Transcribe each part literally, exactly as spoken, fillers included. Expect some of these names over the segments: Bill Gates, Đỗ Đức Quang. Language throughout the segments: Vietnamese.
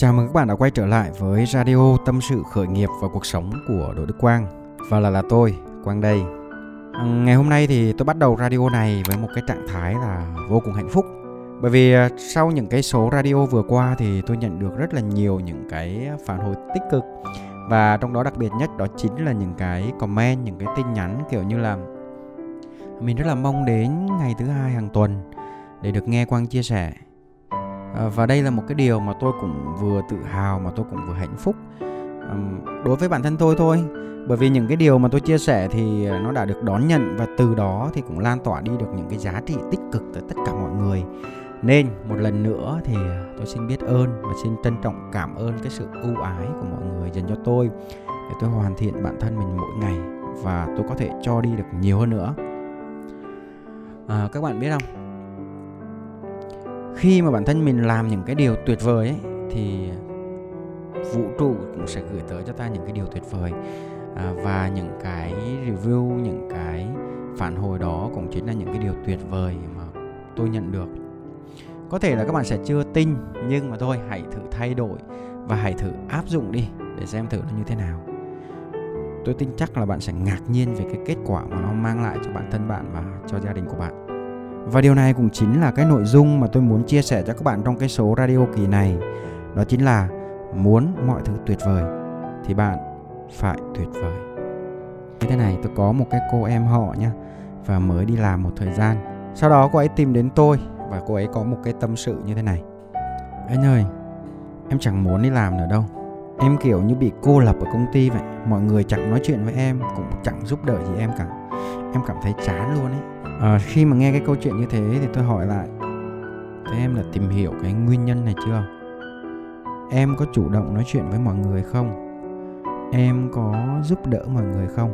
Chào mừng các bạn đã quay trở lại với Radio Tâm sự khởi nghiệp và cuộc sống của Đỗ Đức Quang. Và là là tôi, Quang đây. Ngày hôm nay thì tôi bắt đầu radio này với một cái trạng thái là vô cùng hạnh phúc. Bởi vì sau những cái số radio vừa qua thì tôi nhận được rất là nhiều những cái phản hồi tích cực. Và trong đó đặc biệt nhất đó chính là những cái comment, những cái tin nhắn kiểu như là mình rất là mong đến ngày thứ hai hàng tuần để được nghe Quang chia sẻ. Và đây là một cái điều mà tôi cũng vừa tự hào mà tôi cũng vừa hạnh phúc đối với bản thân tôi thôi. Bởi vì những cái điều mà tôi chia sẻ thì nó đã được đón nhận, và từ đó thì cũng lan tỏa đi được những cái giá trị tích cực tới tất cả mọi người. Nên một lần nữa thì tôi xin biết ơn và xin trân trọng cảm ơn cái sự ưu ái của mọi người dành cho tôi, để tôi hoàn thiện bản thân mình mỗi ngày và tôi có thể cho đi được nhiều hơn nữa. à, Các bạn biết không, khi mà bản thân mình làm những cái điều tuyệt vời ấy, thì vũ trụ cũng sẽ gửi tới cho ta những cái điều tuyệt vời. à, Và những cái review, những cái phản hồi đó cũng chính là những cái điều tuyệt vời mà tôi nhận được. Có thể là các bạn sẽ chưa tin, nhưng mà thôi hãy thử thay đổi và hãy thử áp dụng đi để xem thử nó như thế nào. Tôi tin chắc là bạn sẽ ngạc nhiên về cái kết quả mà nó mang lại cho bản thân bạn và cho gia đình của bạn. Và điều này cũng chính là cái nội dung mà tôi muốn chia sẻ cho các bạn trong cái số radio kỳ này. Đó chính là muốn mọi thứ tuyệt vời thì bạn phải tuyệt vời. Như thế này, tôi có một cái cô em họ nha, và mới đi làm một thời gian. Sau đó cô ấy tìm đến tôi và cô ấy có một cái tâm sự như thế này: anh ơi, em chẳng muốn đi làm nữa đâu. Em kiểu như bị cô lập ở công ty vậy. Mọi người chẳng nói chuyện với em, cũng chẳng giúp đỡ gì em cả. Em cảm thấy chán luôn ấy. À, khi mà nghe cái câu chuyện như thế thì tôi hỏi lại: thế em đã tìm hiểu cái nguyên nhân này chưa? Em có chủ động nói chuyện với mọi người không? Em có giúp đỡ mọi người không?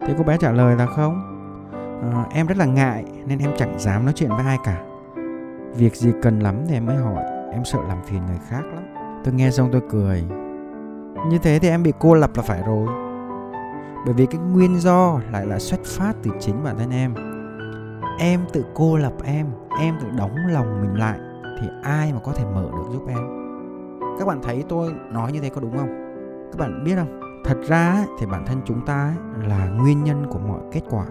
Thế cô bé trả lời là không. à, Em rất là ngại nên em chẳng dám nói chuyện với ai cả. Việc gì cần lắm thì em mới hỏi, em sợ làm phiền người khác lắm. Tôi nghe xong tôi cười. Như thế thì em bị cô lập là phải rồi. Bởi vì cái nguyên do lại là xuất phát từ chính bản thân em. Em tự cô lập em, em tự đóng lòng mình lại, thì ai mà có thể mở được giúp em. Các bạn thấy tôi nói như thế có đúng không? Các bạn biết không? Thật ra thì bản thân chúng ta là nguyên nhân của mọi kết quả.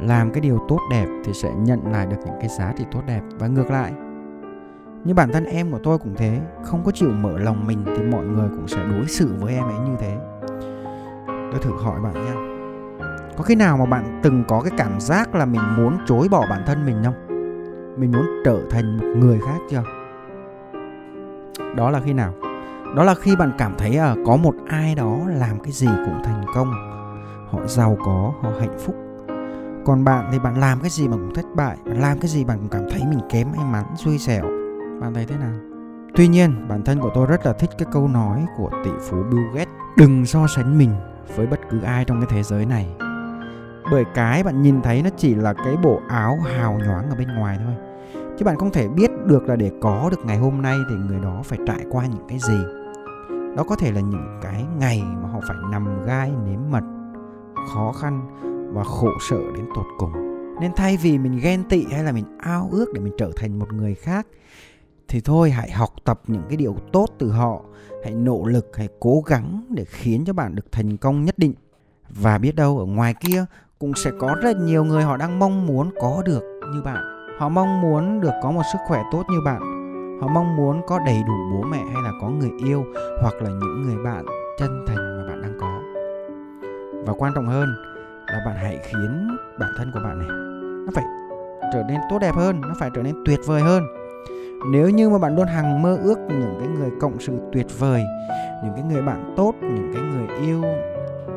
Làm cái điều tốt đẹp thì sẽ nhận lại được những cái giá trị tốt đẹp, và ngược lại. Như bản thân em của tôi cũng thế, không có chịu mở lòng mình thì mọi người cũng sẽ đối xử với em ấy như thế. Tôi thử hỏi bạn nha, có khi nào mà bạn từng có cái cảm giác là mình muốn chối bỏ bản thân mình không? Mình muốn trở thành một người khác chưa? Đó là khi nào? Đó là khi bạn cảm thấy à, có một ai đó làm cái gì cũng thành công, họ giàu có, họ hạnh phúc. Còn bạn thì bạn làm cái gì mà cũng thất bại, bạn làm cái gì bạn cũng cảm thấy mình kém may mắn, xui xẻo. Bạn thấy thế nào? Tuy nhiên, bản thân của tôi rất là thích cái câu nói của tỷ phú Bill Gates: đừng so sánh mình với bất cứ ai trong cái thế giới này, bởi cái bạn nhìn thấy nó chỉ là cái bộ áo hào nhoáng ở bên ngoài thôi, chứ bạn không thể biết được là để có được ngày hôm nay thì người đó phải trải qua những cái gì. Đó có thể là những cái ngày mà họ phải nằm gai nếm mật, khó khăn và khổ sở đến tột cùng. Nên thay vì mình ghen tị hay là mình ao ước để mình trở thành một người khác, thì thôi hãy học tập những cái điều tốt từ họ. Hãy nỗ lực, hãy cố gắng để khiến cho bạn được thành công nhất định. Và biết đâu ở ngoài kia cũng sẽ có rất nhiều người họ đang mong muốn có được như bạn. Họ mong muốn được có một sức khỏe tốt như bạn. Họ mong muốn có đầy đủ bố mẹ hay là có người yêu, hoặc là những người bạn chân thành mà bạn đang có. Và quan trọng hơn là bạn hãy khiến bản thân của bạn này nó phải trở nên tốt đẹp hơn, nó phải trở nên tuyệt vời hơn. Nếu như mà bạn luôn hằng mơ ước những cái người cộng sự tuyệt vời, những cái người bạn tốt, những cái người yêu,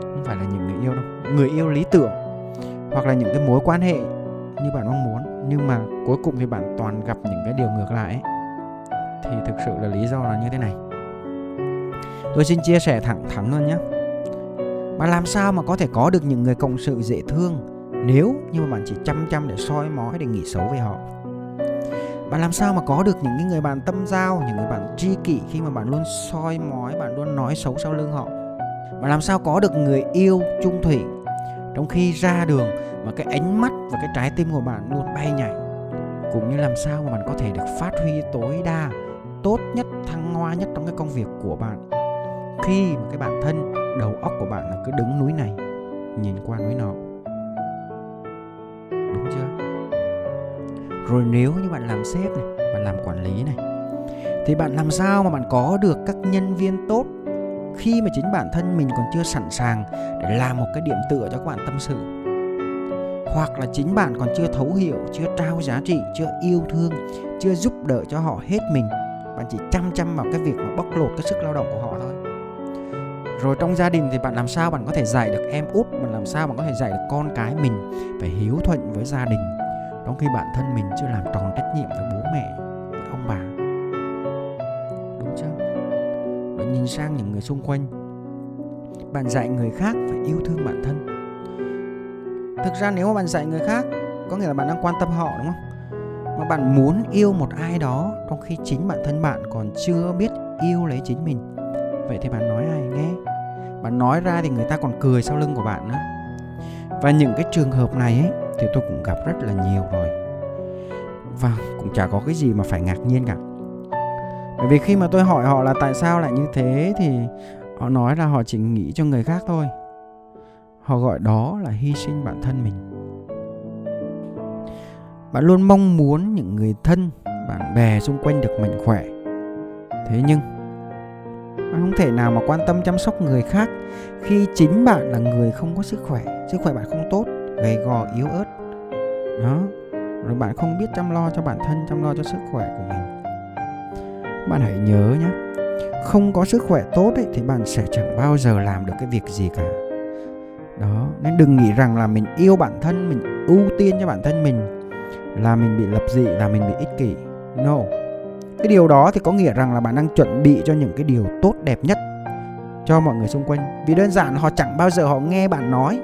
không phải là những người yêu đâu, người yêu lý tưởng, hoặc là những cái mối quan hệ như bạn mong muốn, nhưng mà cuối cùng thì bạn toàn gặp những cái điều ngược lại ấy, thì thực sự là lý do là như thế này. Tôi xin chia sẻ thẳng thắn luôn nhé. Bạn làm sao mà có thể có được những người cộng sự dễ thương nếu như mà bạn chỉ chăm chăm để soi mói, để nghĩ xấu về họ? Bạn làm sao mà có được những người bạn tâm giao, những người bạn tri kỷ khi mà bạn luôn soi mói, bạn luôn nói xấu sau lưng họ? Bạn làm sao có được người yêu chung thủy trong khi ra đường mà cái ánh mắt và cái trái tim của bạn luôn bay nhảy? Cũng như làm sao mà bạn có thể được phát huy tối đa tốt nhất, thăng hoa nhất trong cái công việc của bạn. Khi mà cái bản thân, đầu óc của bạn là cứ đứng núi này nhìn qua núi nọ, đúng chưa? Rồi nếu như bạn làm sếp này, bạn làm quản lý này, thì bạn làm sao mà bạn có được các nhân viên tốt khi mà chính bản thân mình còn chưa sẵn sàng để làm một cái điểm tựa cho các bạn tâm sự, hoặc là chính bạn còn chưa thấu hiểu, chưa trao giá trị, chưa yêu thương, chưa giúp đỡ cho họ hết mình. Bạn chỉ chăm chăm vào cái việc mà bóc lột cái sức lao động của họ thôi. Rồi trong gia đình thì bạn làm sao bạn có thể dạy được em út, bạn làm sao bạn có thể dạy được con cái mình phải hiếu thuận với gia đình, trong khi bản thân mình chưa làm tròn trách nhiệm với bố mẹ, với ông bà, đúng chưa? Bạn nhìn sang những người xung quanh, bạn dạy người khác phải yêu thương bản thân. Thực ra nếu mà bạn dạy người khác, có nghĩa là bạn đang quan tâm họ, đúng không? Mà bạn muốn yêu một ai đó trong khi chính bản thân bạn còn chưa biết yêu lấy chính mình, vậy thì bạn nói ai nghe? Bạn nói ra thì người ta còn cười sau lưng của bạn nữa. Và những cái trường hợp này ấy, thì tôi cũng gặp rất là nhiều rồi. Và cũng chả có cái gì mà phải ngạc nhiên cả. Bởi vì khi mà tôi hỏi họ là tại sao lại như thế, thì họ nói là họ chỉ nghĩ cho người khác thôi. Họ gọi đó là hy sinh bản thân mình. Bạn luôn mong muốn những người thân, bạn bè xung quanh được mạnh khỏe. Thế nhưng bạn không thể nào mà quan tâm chăm sóc người khác khi chính bạn là người không có sức khỏe. Sức khỏe bạn không tốt, gầy gò, yếu ớt. Đó. Rồi bạn không biết chăm lo cho bản thân, chăm lo cho sức khỏe của mình. Bạn hãy nhớ nhé, không có sức khỏe tốt ấy, thì bạn sẽ chẳng bao giờ làm được cái việc gì cả. Đó, nên đừng nghĩ rằng là mình yêu bản thân, mình ưu tiên cho bản thân mình, là mình bị lập dị, là mình bị ích kỷ. No. Cái điều đó thì có nghĩa rằng là bạn đang chuẩn bị cho những cái điều tốt đẹp nhất cho mọi người xung quanh. Vì đơn giản họ chẳng bao giờ họ nghe bạn nói,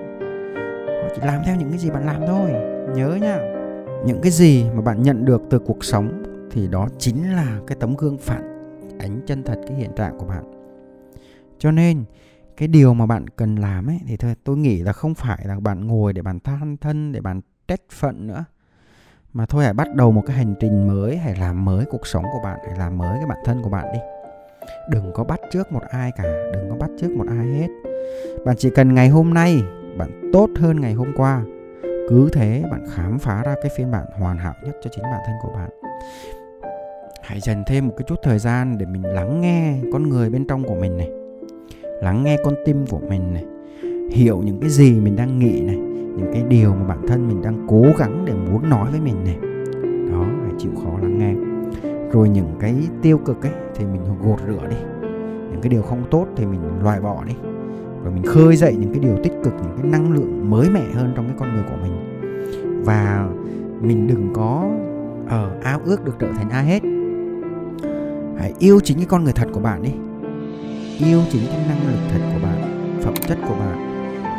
họ chỉ làm theo những cái gì bạn làm thôi. Nhớ nha, những cái gì mà bạn nhận được từ cuộc sống thì đó chính là cái tấm gương phản ánh chân thật cái hiện trạng của bạn. Cho nên cái điều mà bạn cần làm ấy, thì thôi, tôi nghĩ là không phải là bạn ngồi để bạn than thân, để bạn trách phận nữa, mà thôi hãy bắt đầu một cái hành trình mới. Hãy làm mới cuộc sống của bạn, hãy làm mới cái bản thân của bạn đi. Đừng có bắt chước một ai cả, đừng có bắt chước một ai hết. Bạn chỉ cần ngày hôm nay bạn tốt hơn ngày hôm qua. Cứ thế bạn khám phá ra cái phiên bản hoàn hảo nhất cho chính bản thân của bạn. Hãy dành thêm một cái chút thời gian để mình lắng nghe con người bên trong của mình này, lắng nghe con tim của mình này, hiểu những cái gì mình đang nghĩ này, những cái điều mà bản thân mình đang cố gắng để muốn nói với mình này. Đó, hãy chịu khó lắng nghe. Rồi những cái tiêu cực ấy thì mình gột rửa đi, những cái điều không tốt thì mình loại bỏ đi, rồi mình khơi dậy những cái điều tích cực, những cái năng lượng mới mẻ hơn trong cái con người của mình. Và mình đừng có ờ, ao ước được trở thành ai hết. Hãy yêu chính cái con người thật của bạn đi, yêu chính cái năng lực thật của bạn, phẩm chất của bạn,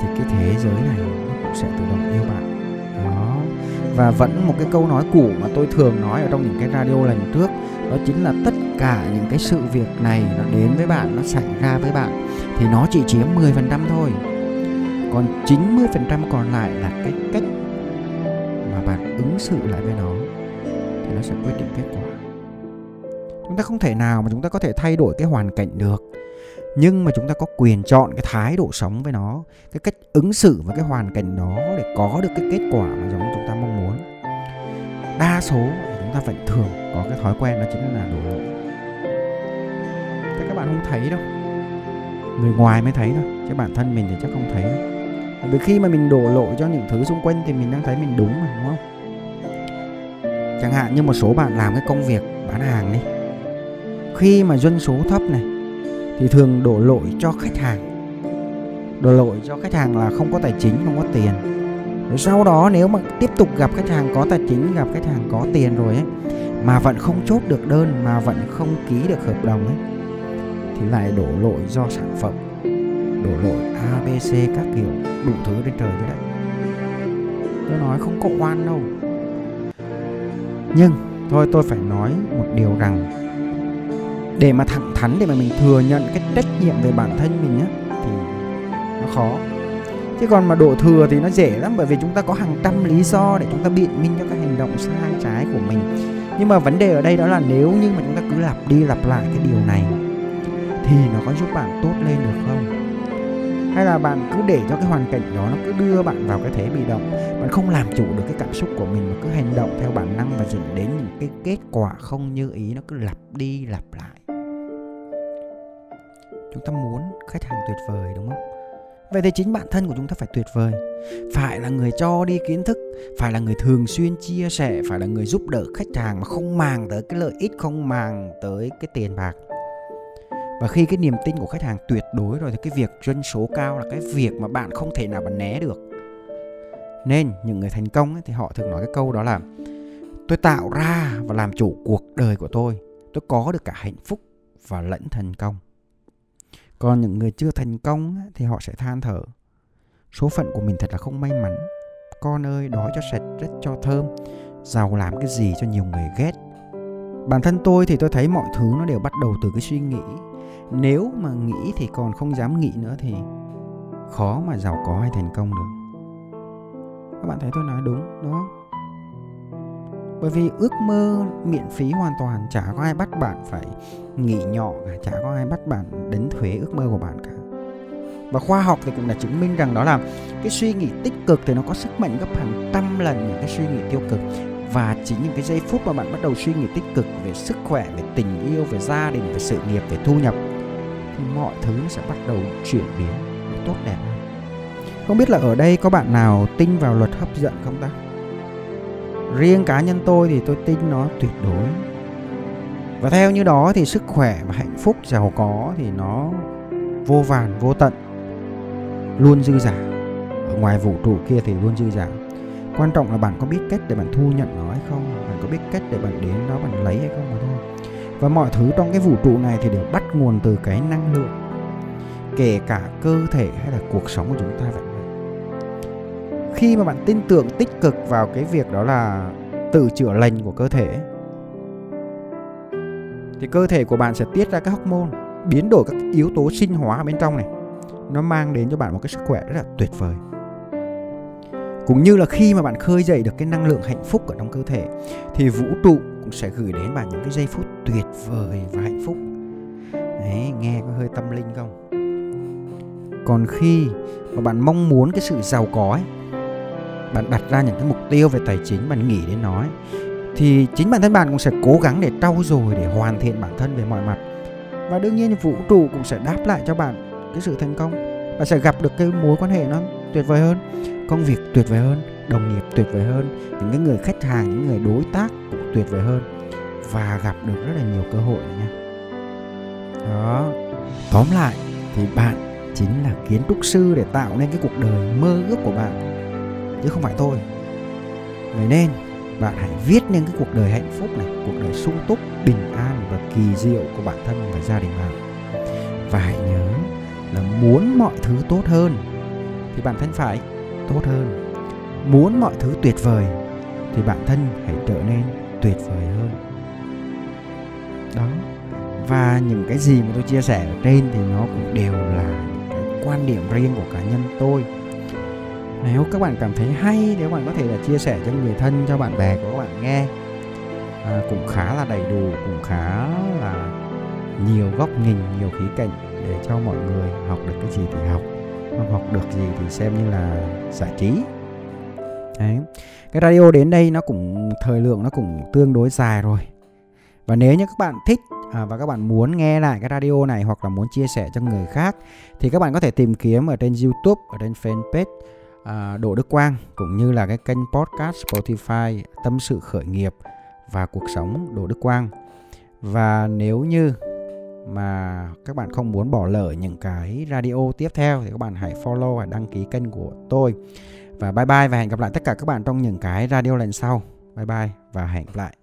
thì cái thế giới này nó cũng sẽ tự động yêu bạn. Đó. Và vẫn một cái câu nói cũ mà tôi thường nói ở trong những cái radio lần trước, đó chính là tất cả những cái sự việc này nó đến với bạn, nó xảy ra với bạn thì nó chỉ chiếm mười phần trăm thôi. Còn chín mươi phần trăm còn lại là cái cách mà bạn ứng xử lại với nó thì nó sẽ quyết định kết quả. Chúng ta không thể nào mà chúng ta có thể thay đổi cái hoàn cảnh được, nhưng mà chúng ta có quyền chọn cái thái độ sống với nó, cái cách ứng xử với cái hoàn cảnh đó để có được cái kết quả mà giống chúng ta mong muốn. Đa số chúng ta vẫn thường có cái thói quen đó chính là đổ lỗi. Thế các bạn không thấy đâu, người ngoài mới thấy thôi, chứ bản thân mình thì chắc không thấy đâu. Bởi vì khi mà mình đổ lỗi cho những thứ xung quanh thì mình đang thấy mình đúng mà, đúng không? Chẳng hạn như một số bạn làm cái công việc bán hàng đi, khi mà doanh số thấp này thì thường đổ lỗi cho khách hàng. Đổ lỗi cho khách hàng là không có tài chính, không có tiền. Rồi sau đó nếu mà tiếp tục gặp khách hàng có tài chính, gặp khách hàng có tiền rồi ấy, mà vẫn không chốt được đơn, mà vẫn không ký được hợp đồng ấy, thì lại đổ lỗi do sản phẩm, đổ lỗi a bê xê các kiểu, đủ thứ trên trời dưới đất. Tôi nói không có oan đâu, nhưng thôi tôi phải nói một điều rằng để mà thẳng thắn, để mà mình thừa nhận cái trách nhiệm về bản thân mình á, thì nó khó. Chứ còn mà đổ thừa thì nó dễ lắm, bởi vì chúng ta có hàng trăm lý do để chúng ta biện minh cho các hành động sai trái của mình, Nhưng mà vấn đề ở đây đó là nếu như mà chúng ta cứ lặp đi lặp lại cái điều này thì nó có giúp bạn tốt lên được không? Hay là bạn cứ để cho cái hoàn cảnh đó nó cứ đưa bạn vào cái thế bị động, bạn không làm chủ được cái cảm xúc của mình mà cứ hành động theo bản năng và dẫn đến những cái kết quả không như ý, nó cứ lặp đi lặp lại. Chúng ta muốn khách hàng tuyệt vời đúng không? Vậy thì chính bản thân của chúng ta phải tuyệt vời, phải là người cho đi kiến thức, phải là người thường xuyên chia sẻ, phải là người giúp đỡ khách hàng mà không màng tới cái lợi ích, không màng tới cái tiền bạc. Và khi cái niềm tin của khách hàng tuyệt đối rồi thì cái việc doanh số cao là cái việc mà bạn không thể nào bạn né được. Nên những người thành công ấy, thì họ thường nói cái câu đó là: tôi tạo ra và làm chủ cuộc đời của tôi, tôi có được cả hạnh phúc và lẫn thành công. Còn những người chưa thành công ấy, thì họ sẽ than thở: số phận của mình thật là không may mắn, con ơi đói cho sạch rách cho thơm, giàu làm cái gì cho nhiều người ghét. Bản thân tôi thì tôi thấy mọi thứ nó đều bắt đầu từ cái suy nghĩ. Nếu mà nghĩ thì còn không dám nghĩ nữa thì khó mà giàu có hay thành công được. Các bạn thấy tôi nói đúng đúng không? Bởi vì ước mơ miễn phí hoàn toàn, chả có ai bắt bạn phải nghĩ nhỏ cả, chả có ai bắt bạn đánh thuế ước mơ của bạn cả. Và khoa học thì cũng đã chứng minh rằng đó là cái suy nghĩ tích cực thì nó có sức mạnh gấp hàng trăm lần những cái suy nghĩ tiêu cực. Và chính những cái giây phút mà bạn bắt đầu suy nghĩ tích cực về sức khỏe, về tình yêu, về gia đình, về sự nghiệp, về thu nhập thì mọi thứ sẽ bắt đầu chuyển biến tốt đẹp. Không biết là ở đây có bạn nào tin vào luật hấp dẫn không ta? Riêng cá nhân tôi thì tôi tin nó tuyệt đối. Và theo như đó thì sức khỏe và hạnh phúc giàu có thì nó vô vàn, vô tận, luôn dư dả. Ở ngoài vũ trụ kia thì luôn dư dả. Quan trọng là bạn có biết cách để bạn thu nhận nó hay không, bạn có biết cách để bạn đến đó bạn lấy hay không mà thôi. Và mọi thứ trong cái vũ trụ này thì đều bắt nguồn từ cái năng lượng, kể cả cơ thể hay là cuộc sống của chúng ta vậy. Khi mà bạn tin tưởng tích cực vào cái việc đó là tự chữa lành của cơ thể thì cơ thể của bạn sẽ tiết ra các hormone, biến đổi các yếu tố sinh hóa bên trong này, nó mang đến cho bạn một cái sức khỏe rất là tuyệt vời. Cũng như là khi mà bạn khơi dậy được cái năng lượng hạnh phúc ở trong cơ thể thì vũ trụ cũng sẽ gửi đến bạn những cái giây phút tuyệt vời và hạnh phúc. Đấy, nghe có hơi tâm linh không? Còn khi mà bạn mong muốn cái sự giàu có ấy, bạn đặt ra những cái mục tiêu về tài chính, bạn nghĩ đến nó ấy, thì chính bản thân bạn cũng sẽ cố gắng để trau dồi, để hoàn thiện bản thân về mọi mặt. Và đương nhiên vũ trụ cũng sẽ đáp lại cho bạn cái sự thành công. Bạn sẽ gặp được cái mối quan hệ nó tuyệt vời hơn, công việc tuyệt vời hơn, đồng nghiệp tuyệt vời hơn, những cái người khách hàng, những người đối tác cũng tuyệt vời hơn. Và gặp được rất là nhiều cơ hội nha. Đó. Tóm lại thì bạn chính là kiến trúc sư để tạo nên cái cuộc đời mơ ước của bạn, chứ không phải tôi. Vậy nên bạn hãy viết nên cái cuộc đời hạnh phúc này, cuộc đời sung túc, bình an và kỳ diệu của bản thân và gia đình bạn. Và hãy nhớ là muốn mọi thứ tốt hơn thì bản thân phải tốt hơn. Muốn mọi thứ tuyệt vời thì bản thân hãy trở nên tuyệt vời hơn. Đó. Và những cái gì mà tôi chia sẻ ở trên thì nó cũng đều là cái quan điểm riêng của cá nhân tôi. Nếu các bạn cảm thấy hay, nếu bạn có thể là chia sẻ cho người thân, cho bạn bè của các bạn nghe. À, cũng khá là đầy đủ, cũng khá là nhiều góc nhìn, nhiều khía cạnh để cho mọi người học được cái gì thì học, không học được gì thì xem như là giải trí. Đấy. Cái radio đến đây nó cũng thời lượng nó cũng tương đối dài rồi. Và nếu như các bạn thích à, và các bạn muốn nghe lại cái radio này hoặc là muốn chia sẻ cho người khác thì các bạn có thể tìm kiếm ở trên YouTube, ở trên fanpage à, Đỗ Đức Quang, cũng như là cái kênh podcast Spotify Tâm sự khởi nghiệp và cuộc sống Đỗ Đức Quang. Và nếu như mà các bạn không muốn bỏ lỡ những cái radio tiếp theo thì các bạn hãy follow và đăng ký kênh của tôi. Và bye bye và hẹn gặp lại tất cả các bạn trong những cái radio lần sau. Bye bye và hẹn gặp lại.